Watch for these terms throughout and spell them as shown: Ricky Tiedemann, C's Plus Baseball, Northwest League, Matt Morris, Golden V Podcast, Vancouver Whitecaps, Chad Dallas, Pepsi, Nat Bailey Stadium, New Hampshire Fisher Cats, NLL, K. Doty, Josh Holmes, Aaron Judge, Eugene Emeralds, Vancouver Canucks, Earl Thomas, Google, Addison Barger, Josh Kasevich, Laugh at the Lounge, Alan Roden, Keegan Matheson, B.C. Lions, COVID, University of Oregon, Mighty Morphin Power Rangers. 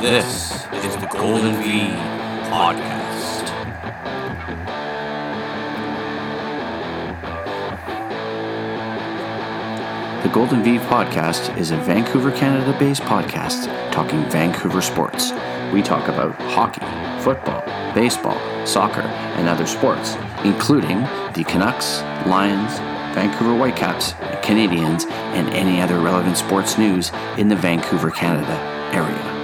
This is the Golden V Podcast. The Golden V Podcast is a Vancouver, Canada-based podcast talking Vancouver sports. We talk about hockey, football, baseball, soccer, and other sports, including the Canucks, Lions, Vancouver Whitecaps, Canadians, and any other relevant sports news in the Vancouver, Canada area.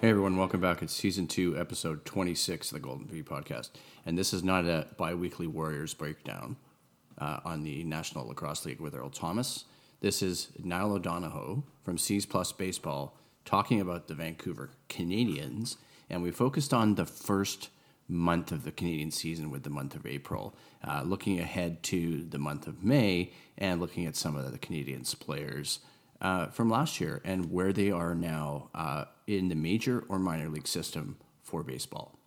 Hey everyone, welcome back. It's Season 2, Episode 26 of the Golden V Podcast. And this is not a bi-weekly Warriors breakdown on the National Lacrosse League with Earl Thomas. This is Niall O'Donohoe from C's Plus Baseball talking about the Vancouver Canadians. And we focused on the first month of the Canadian season with the month of April, looking ahead to the month of May and looking at some of the Canadians players from last year and where they are now in the major or minor league system for baseball.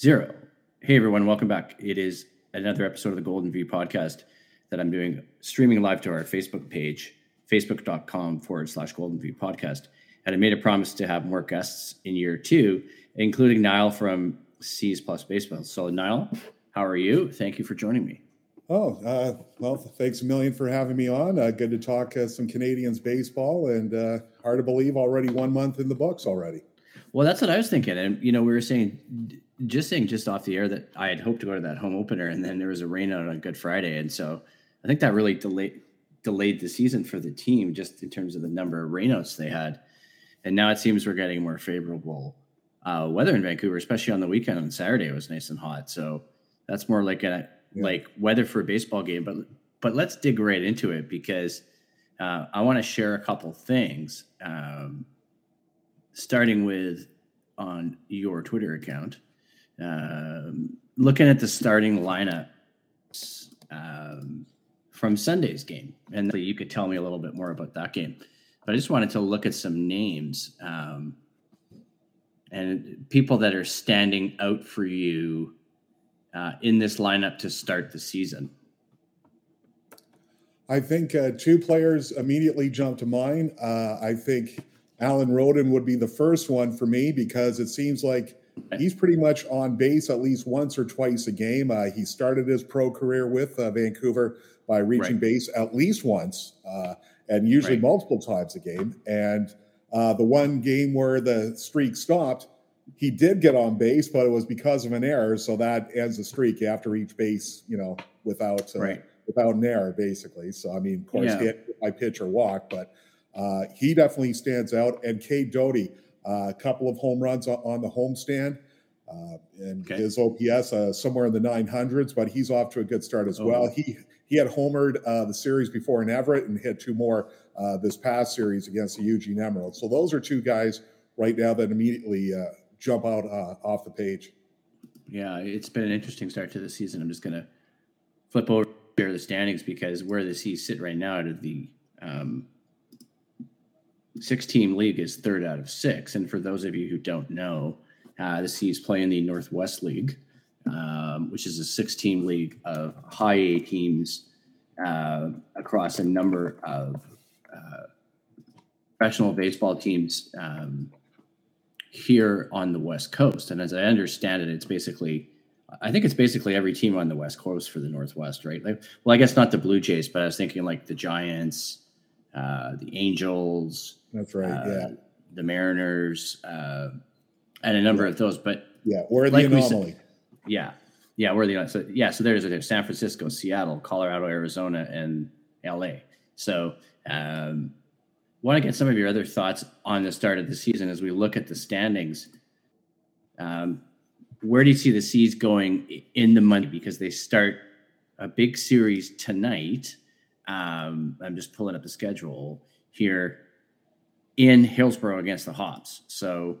Zero. Hey everyone, welcome back. It is another episode of the Golden V Podcast that I'm doing streaming live to our Facebook page, facebook.com/Golden V Podcast. And I made a promise to have more guests in year two, including Niall from C's Plus Baseball. So, Niall, how are you? Thank you for joining me. Well, thanks a million for having me on. Good to talk some Canadians baseball, and hard to believe already 1 month in the books already. Well, that's what I was thinking. And, you know, we were saying just off the air that I had hoped to go to that home opener, and then there was a rain out on Good Friday. And so I think that really delayed the season for the team just in terms of the number of rainouts they had. And now it seems we're getting more favorable weather in Vancouver, especially on the weekend. On Saturday, it was nice and hot. So that's more like like weather for a baseball game. But let's dig right into it, because I want to share a couple things, starting with on your Twitter account. Looking at the starting lineup from Sunday's game. And you could tell me a little bit more about that game. But I just wanted to look at some names and people that are standing out for you in this lineup to start the season. I think two players immediately jump to mind. I think Alan Roden would be the first one for me, because it seems like he's pretty much on base at least once or twice a game. He started his pro career with Vancouver by reaching base at least once. And usually multiple times a game. And the one game where the streak stopped, he did get on base, but it was because of an error. So that ends the streak. You have to reach base, you know, without an error, basically. So, I mean, of course, hit by pitch or walk, but he definitely stands out. And K. Doty, a couple of home runs on the homestand. And his OPS somewhere in the 900s, but he's off to a good start as well. He had homered the series before in Everett and hit two more this past series against the Eugene Emeralds. So those are two guys right now that immediately jump out off the page. Yeah, it's been an interesting start to the season. I'm just going to flip over here the standings, because where the C's sit right now out of the six-team league is third out of six. And for those of you who don't know, the C's play in the Northwest League, which is a six-team league of high A teams across a number of professional baseball teams here on the West Coast. And as I understand it, it's basically every team on the West Coast for the Northwest, right? Like, well, I guess not the Blue Jays, but I was thinking like the Giants, the Angels. That's right. The Mariners. And a number of those, but we're the anomaly. We're the anomaly. So there's San Francisco, Seattle, Colorado, Arizona, and LA. So, want to get some of your other thoughts on the start of the season as we look at the standings. Where do you see the C's going in the month? Because they start a big series tonight. I'm just pulling up the schedule here in Hillsborough against the Hops. So,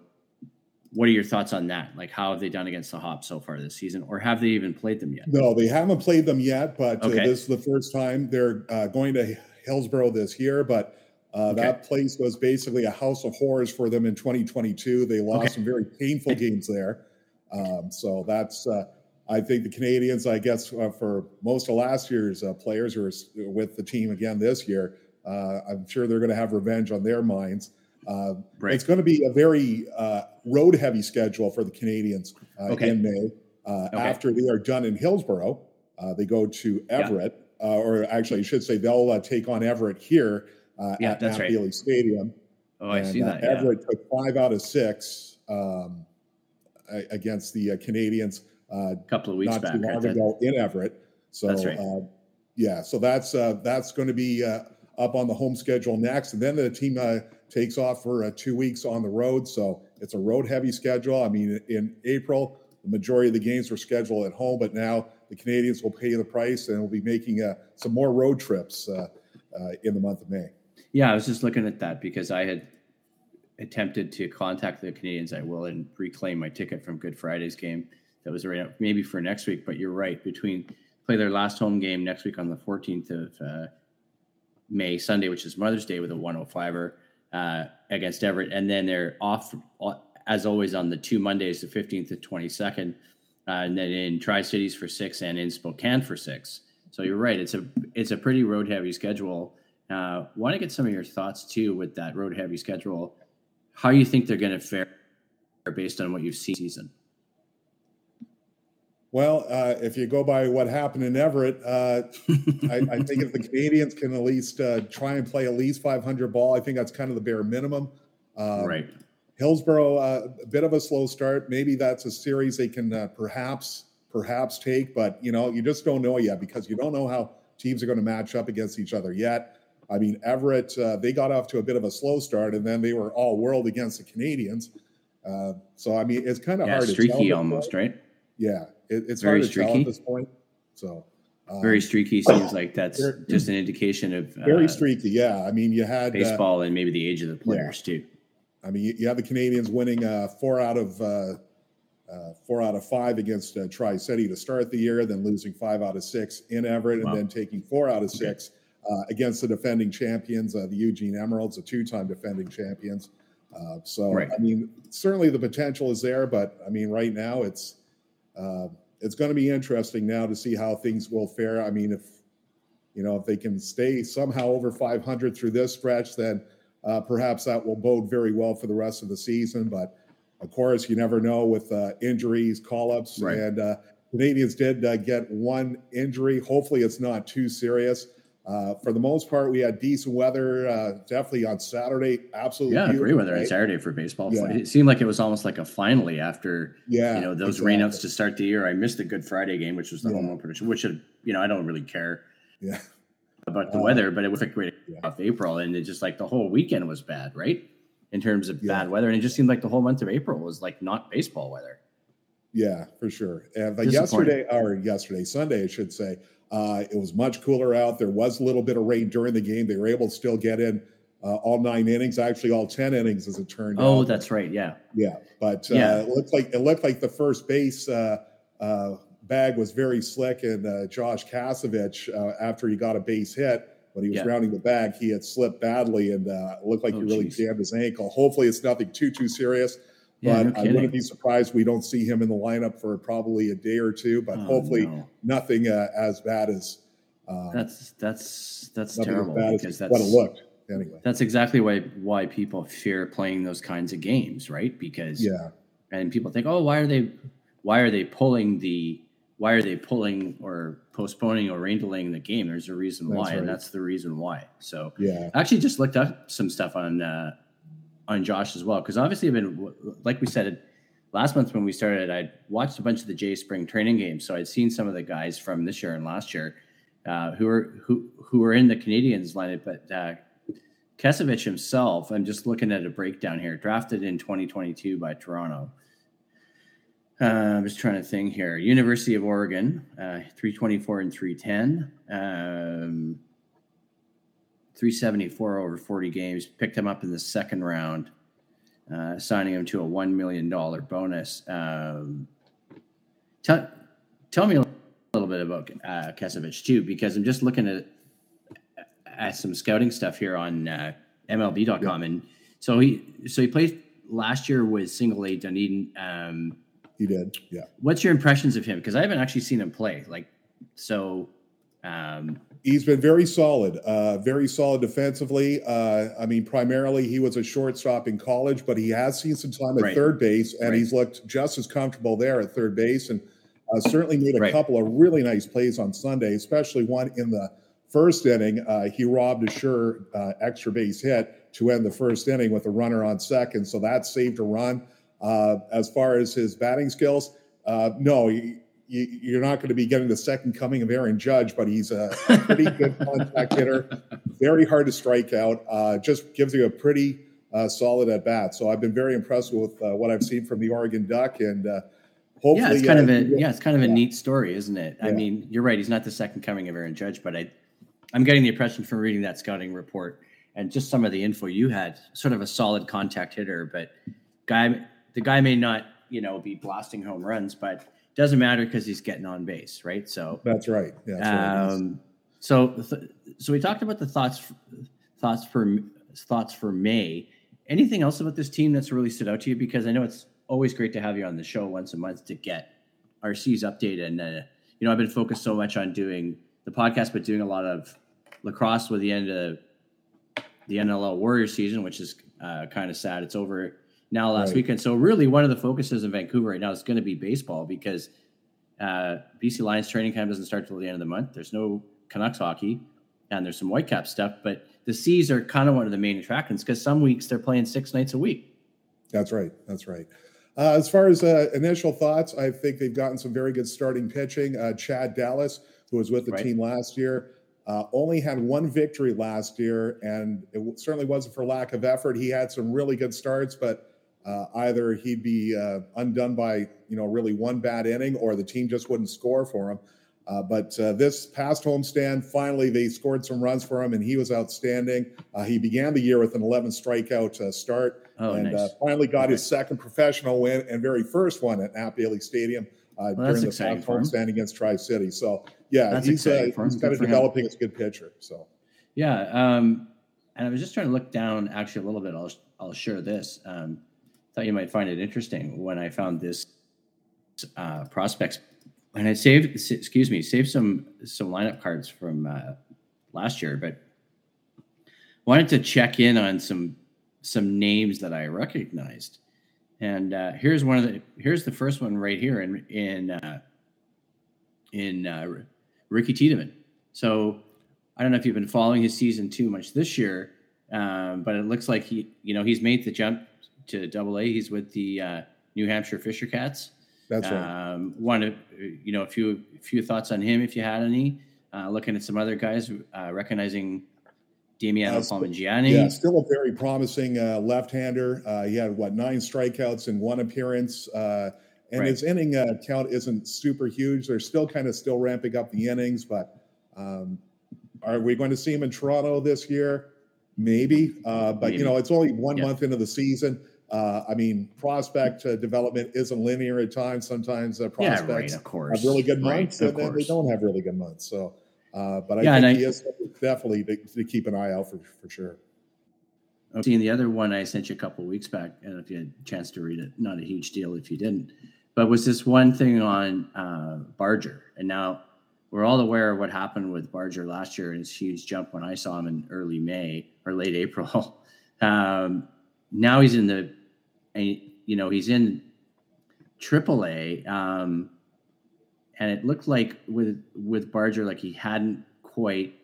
what are your thoughts on that? Like, how have they done against the Hops so far this season, or have they even played them yet? No, they haven't played them yet, but this is the first time they're going to Hillsborough this year. But that place was basically a house of horrors for them in 2022. They lost some very painful games there. So that's, I think the Canadians, for most of last year's players who are with the team again this year, I'm sure they're going to have revenge on their minds. Right. It's going to be a very road-heavy schedule for the Canadians in May. After they are done in Hillsborough, they go to Everett, or actually I should say they'll take on Everett here at Nat Bailey Stadium. Oh, I see that. Everett took 5 out of 6 against the Canadians a couple of weeks back. Not too long ago in Everett. So, that's right. So that's going to be up on the home schedule next. And then the team takes off for 2 weeks on the road. So it's a road-heavy schedule. I mean, in April, the majority of the games were scheduled at home, but now the Canadians will pay the price and will be making some more road trips in the month of May. Yeah, I was just looking at that because I had attempted to contact the Canadians. I will and reclaim my ticket from Good Friday's game. That was right up maybe for next week, but you're right. Play their last home game next week on the 14th of May, Sunday, which is Mother's Day, with a 105er against Everett. And then they're off, as always, on the 2 Mondays, the 15th and 22nd, and then in Tri-Cities for 6 and in Spokane for 6. So you're right. It's a pretty road-heavy schedule. Want to get some of your thoughts, too, with that road-heavy schedule. How you think they're going to fare based on what you've seen this season? Well, if you go by what happened in Everett, I think if the Canadians can at least try and play at least .500 ball, I think that's kind of the bare minimum. Right. Hillsborough, a bit of a slow start. Maybe that's a series they can perhaps take, but you just don't know yet because you don't know how teams are going to match up against each other yet. I mean, Everett, they got off to a bit of a slow start, and then they were all world against the Canadians. So, I mean, it's kind of hard to tell. Streaky almost, right? Yeah. It's very hard to tell at this point. So very streaky seems like that's just an indication of very streaky. Yeah, I mean you had baseball and maybe the age of the players too. I mean you have the Canadians winning 4 out of 5 against Tri-City to start the year, then losing 5 out of 6 in Everett, and then taking 4 out of 6 against the defending champions, the Eugene Emeralds, the 2-time defending champions. I mean certainly the potential is there, but I mean right now it's going to be interesting now to see how things will fare. I mean, if they can stay somehow over 500 through this stretch, then perhaps that will bode very well for the rest of the season. But of course, you never know with injuries, call-ups, and Canadians did get one injury. Hopefully, it's not too serious. For the most part, we had decent weather, definitely on Saturday. Absolutely. Yeah, great weather on Saturday for baseball. Yeah. It seemed like it was almost like a finally after, those rainouts to start the year. I missed the Good Friday game, which was the home opener, which had, I don't really care about the weather, but it was a great off April. And it just like the whole weekend was bad, right? In terms of bad weather. And it just seemed like the whole month of April was like not baseball weather. Yeah, for sure. And but Sunday, I should say, it was much cooler out. There was a little bit of rain during the game. They were able to still get in all 9 innings, actually all 10 innings as it turned out. Oh, that's right. Yeah. Yeah. But it looked like the first base bag was very slick. And Josh Kasevich, after he got a base hit, when he was rounding the bag, he had slipped badly and looked like he really jammed his ankle. Hopefully it's nothing too serious. But I wouldn't be surprised we don't see him in the lineup for probably a day or two. But hopefully nothing as bad as that's terrible because that's what it looked anyway. That's exactly why people fear playing those kinds of games, right? Because and people think, oh, why are they pulling or postponing or delaying the game? There's a reason why, and that's the reason why. So I actually just looked up some stuff on Josh as well, because obviously I've been, like we said last month when we started, I watched a bunch of the J spring training games, so I'd seen some of the guys from this year and last year who were in the Canadians lineup. But Kasevich himself, I'm just looking at a breakdown here, drafted in 2022 by Toronto. I'm just trying to think here. University of Oregon, 324 and 310. 374 over 40 games, picked him up in the second round, signing him to a $1 million bonus. Tell me a little bit about Kasevich too, because I'm just looking at some scouting stuff here on MLB.com. And so he played last year with single A Dunedin. He did. Yeah. What's your impressions of him? Because I haven't actually seen him play. He's been very solid defensively. I mean, primarily he was a shortstop in college, but he has seen some time at third base, and he's looked just as comfortable there at third base, and certainly made a couple of really nice plays on Sunday, especially one in the first inning. He robbed a sure extra base hit to end the first inning with a runner on second, so that saved a run. As far as his batting skills, you're not going to be getting the second coming of Aaron Judge, but he's a pretty good contact hitter, very hard to strike out, just gives you a pretty solid at-bat. So I've been very impressed with what I've seen from the Oregon Duck, and hopefully... It's kind of a neat story, isn't it? Yeah. I mean, you're right, he's not the second coming of Aaron Judge, but I'm getting the impression from reading that scouting report and just some of the info you had, sort of a solid contact hitter, but the guy may not, be blasting home runs, but... doesn't matter because he's getting on base, right? So that's right. Yeah, that's so we talked about the thoughts for May. Anything else about this team that's really stood out to you? Because I know it's always great to have you on the show once a month to get our C's updated. And I've been focused so much on doing the podcast, but doing a lot of lacrosse with the end of the NLL Warrior season, which is kind of sad. It's over now last weekend. So really one of the focuses in Vancouver right now is going to be baseball, because B.C. Lions training camp doesn't start till the end of the month. There's no Canucks hockey, and there's some Whitecaps stuff, but the C's are kind of one of the main attractions because some weeks they're playing 6 nights a week. That's right. As far as initial thoughts, I think they've gotten some very good starting pitching. Chad Dallas, who was with the team last year, only had 1 victory last year, and it certainly wasn't for lack of effort. He had some really good starts, but either he'd be undone by, really 1 bad inning, or the team just wouldn't score for him. But this past homestand, finally, they scored some runs for him, and he was outstanding. He began the year with an 11 strikeout start, finally got his second professional win and very first one at Knapp Daly Stadium during the past homestand against Tri-City. So, he's kind of developing his good pitcher. So, and I was just trying to look down actually a little bit. I'll share this. Thought you might find it interesting when I found this prospects, and I saved some lineup cards from last year, but wanted to check in on some names that I recognized. And here's the first one right here in Ricky Tiedemann. So I don't know if you've been following his season too much this year, but it looks like he, he's made the jump to Double-A. He's with the New Hampshire Fisher Cats. That's right. Wanted a few thoughts on him if you had any. Looking at some other guys, recognizing Damiano Palmigiani. Yeah, still a very promising left-hander. He had 9 strikeouts in 1 appearance, and his inning count isn't super huge. They're still kind of ramping up the innings, but are we going to see him in Toronto this year? Maybe, but it's only one month into the season. I mean, prospect development isn't linear at times. Sometimes prospects have really good months, and then they don't have really good months. So, but I think he is definitely to keep an eye out for sure. Okay. Seeing the other one I sent you a couple of weeks back, I don't know if you had a chance to read it. Not a huge deal if you didn't. But was this one thing on Barger? And now we're all aware of what happened with Barger last year and his huge jump when I saw him in early May or late April. Now he's in he's in AAA, and it looked like with Barger, like he hadn't quite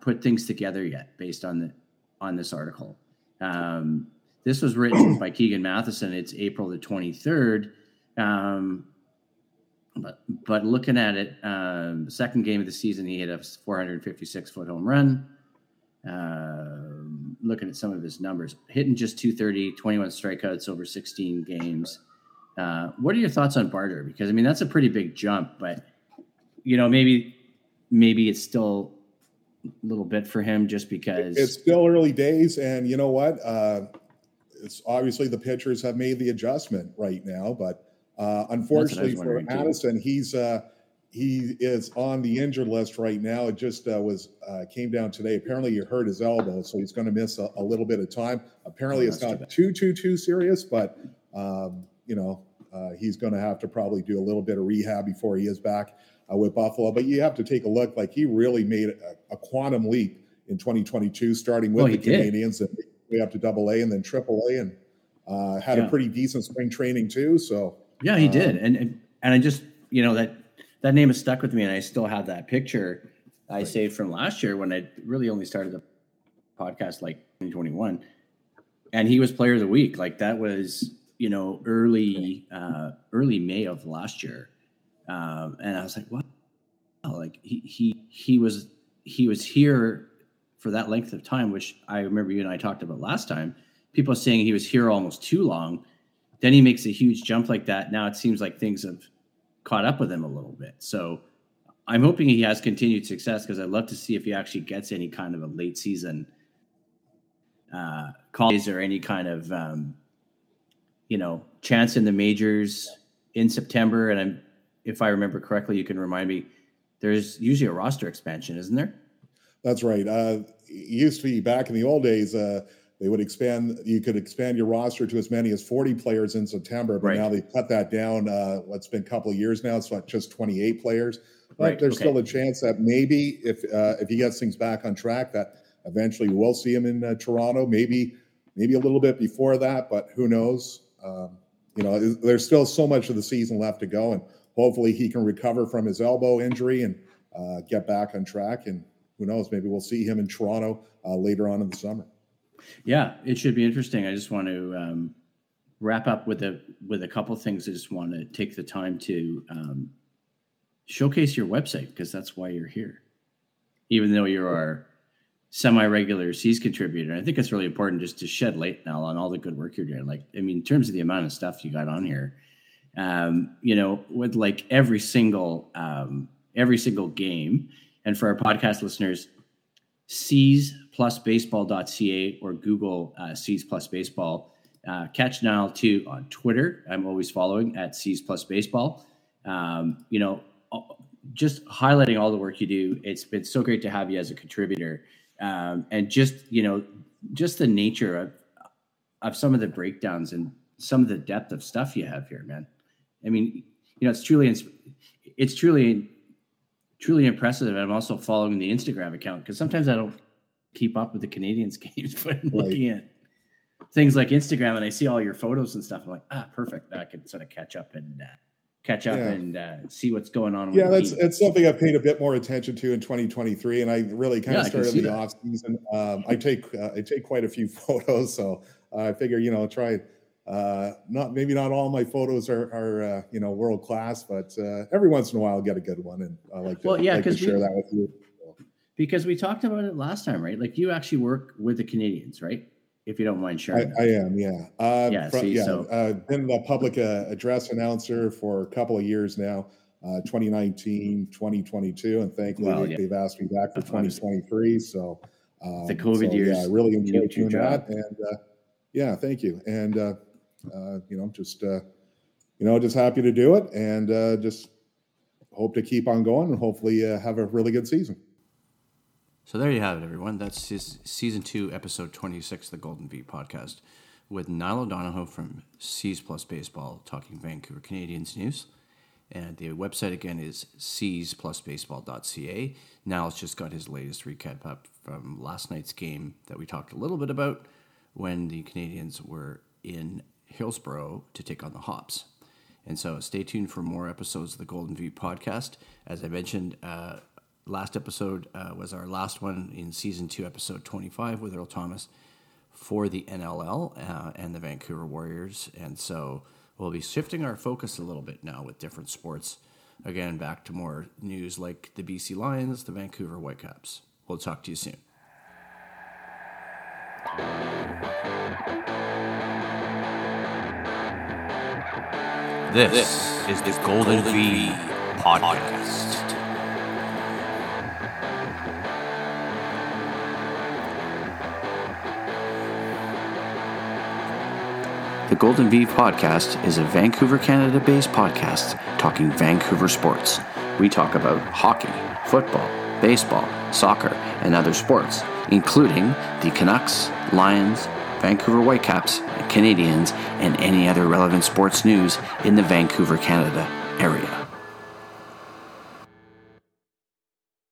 put things together yet, based on this article. This was written by Keegan Matheson. It's April the 23rd, but looking at it, the second game of the season, he hit a 456-foot home run. Looking at some of his numbers, hitting just 230, 21 strikeouts over 16 games. What are your thoughts on Barger? Because, I mean, that's a pretty big jump, but, maybe it's still a little bit for him just because... It's still early days, and you know what? It's obviously the pitchers have made the adjustment right now, but unfortunately for Addison, he is on the injured list right now. It just came down today. Apparently, he hurt his elbow, so he's going to miss a little bit of time. Apparently, it's not too serious, but He's going to have to probably do a little bit of rehab before he is back with Buffalo. But you have to take a look. Like, he really made a quantum leap in 2022, starting with the Canadians and way up to AA and then AAA, and had a pretty decent spring training too. So yeah, he did. And I just, you know, that name has stuck with me, and I still have that picture I saved from last year when I really only started the podcast like 2021, and he was player of the week. Like, that was, you know, early May of last year. And I was like, wow, like he was here for that length of time, which I remember you and I talked about last time. People saying he was here almost too long. Then he makes a huge jump like that. Now it seems like things have caught up with him a little bit. So I'm hoping he has continued success, because I'd love to see if he actually gets any kind of a late season calls or any kind of, you know, chance in the majors in September. And if I remember correctly, you can remind me, there's usually a roster expansion, isn't there? That's right. It used to be back in the old days, they would expand. You could expand your roster to as many as 40 players in September, but now they've cut that down. It's been a couple of years now. It's like just 28 players. But there's still a chance that maybe if he gets things back on track, that eventually we'll see him in Toronto. Maybe a little bit before that, but who knows? You know, there's still so much of the season left to go, and hopefully he can recover from his elbow injury and get back on track. And who knows? Maybe we'll see him in Toronto later on in the summer. Yeah, it should be interesting. I just want to wrap up with a couple of things. I just want to take the time to showcase your website, because that's why you're here, even though you're our semi-regular C's contributor. I think it's really important just to shed light now on all the good work you're doing. Like, I mean, in terms of the amount of stuff you got on here, you know, with like every single game. And for our podcast listeners, C's+baseball.ca or Google C's+baseball. Catch Niall too on Twitter. I'm always following at C's+baseball. You know, just highlighting all the work you do. It's been so great to have you as a contributor, and just, you know, just the nature of some of the breakdowns and some of the depth of stuff you have here, man. I mean, you know, it's truly impressive. And I'm also following the Instagram account, because sometimes I don't keep up with the Canadians games, but I'm looking at things like Instagram and I see all your photos and stuff. I'm like, perfect. I can sort of catch up and see what's going on. Yeah, it's something I paid a bit more attention to in 2023, and I really kind of started the off season. I take quite a few photos, so I figure, you know, try. Not all my photos are you know, world class, but every once in a while I'll get a good one, and I like to, share that with you. Because we talked about it last time, right? Like, you actually work with the Canadians, right? If you don't mind sharing. I am, yeah. Been the public address announcer for a couple of years now, 2019, 2022, and thankfully they've asked me back for 2023. So the COVID years. Yeah, I really enjoyed doing that, and thank you. And you know, just happy to do it, and just hope to keep on going, and hopefully have a really good season. So there you have it, everyone. That's Season 2, Episode 26 of the Golden V Podcast with Niall O'Donohoe from C's Plus Baseball, talking Vancouver Canadians news. And the website, again, is csplusbaseball.ca. Niall's just got his latest recap up from last night's game that we talked a little bit about, when the Canadians were in Hillsborough to take on the Hops. And so stay tuned for more episodes of the Golden V Podcast. As I mentioned, last episode was our last one in Season 2, Episode 25, with Earl Thomas for the NLL and the Vancouver Warriors. And so we'll be shifting our focus a little bit now with different sports. Again, back to more news like the B.C. Lions, the Vancouver Whitecaps. We'll talk to you soon. This is the Golden V Podcast. The Golden V Podcast is a Vancouver, Canada-based podcast talking Vancouver sports. We talk about hockey, football, baseball, soccer, and other sports, including the Canucks, Lions, Vancouver Whitecaps, Canadians, and any other relevant sports news in the Vancouver, Canada.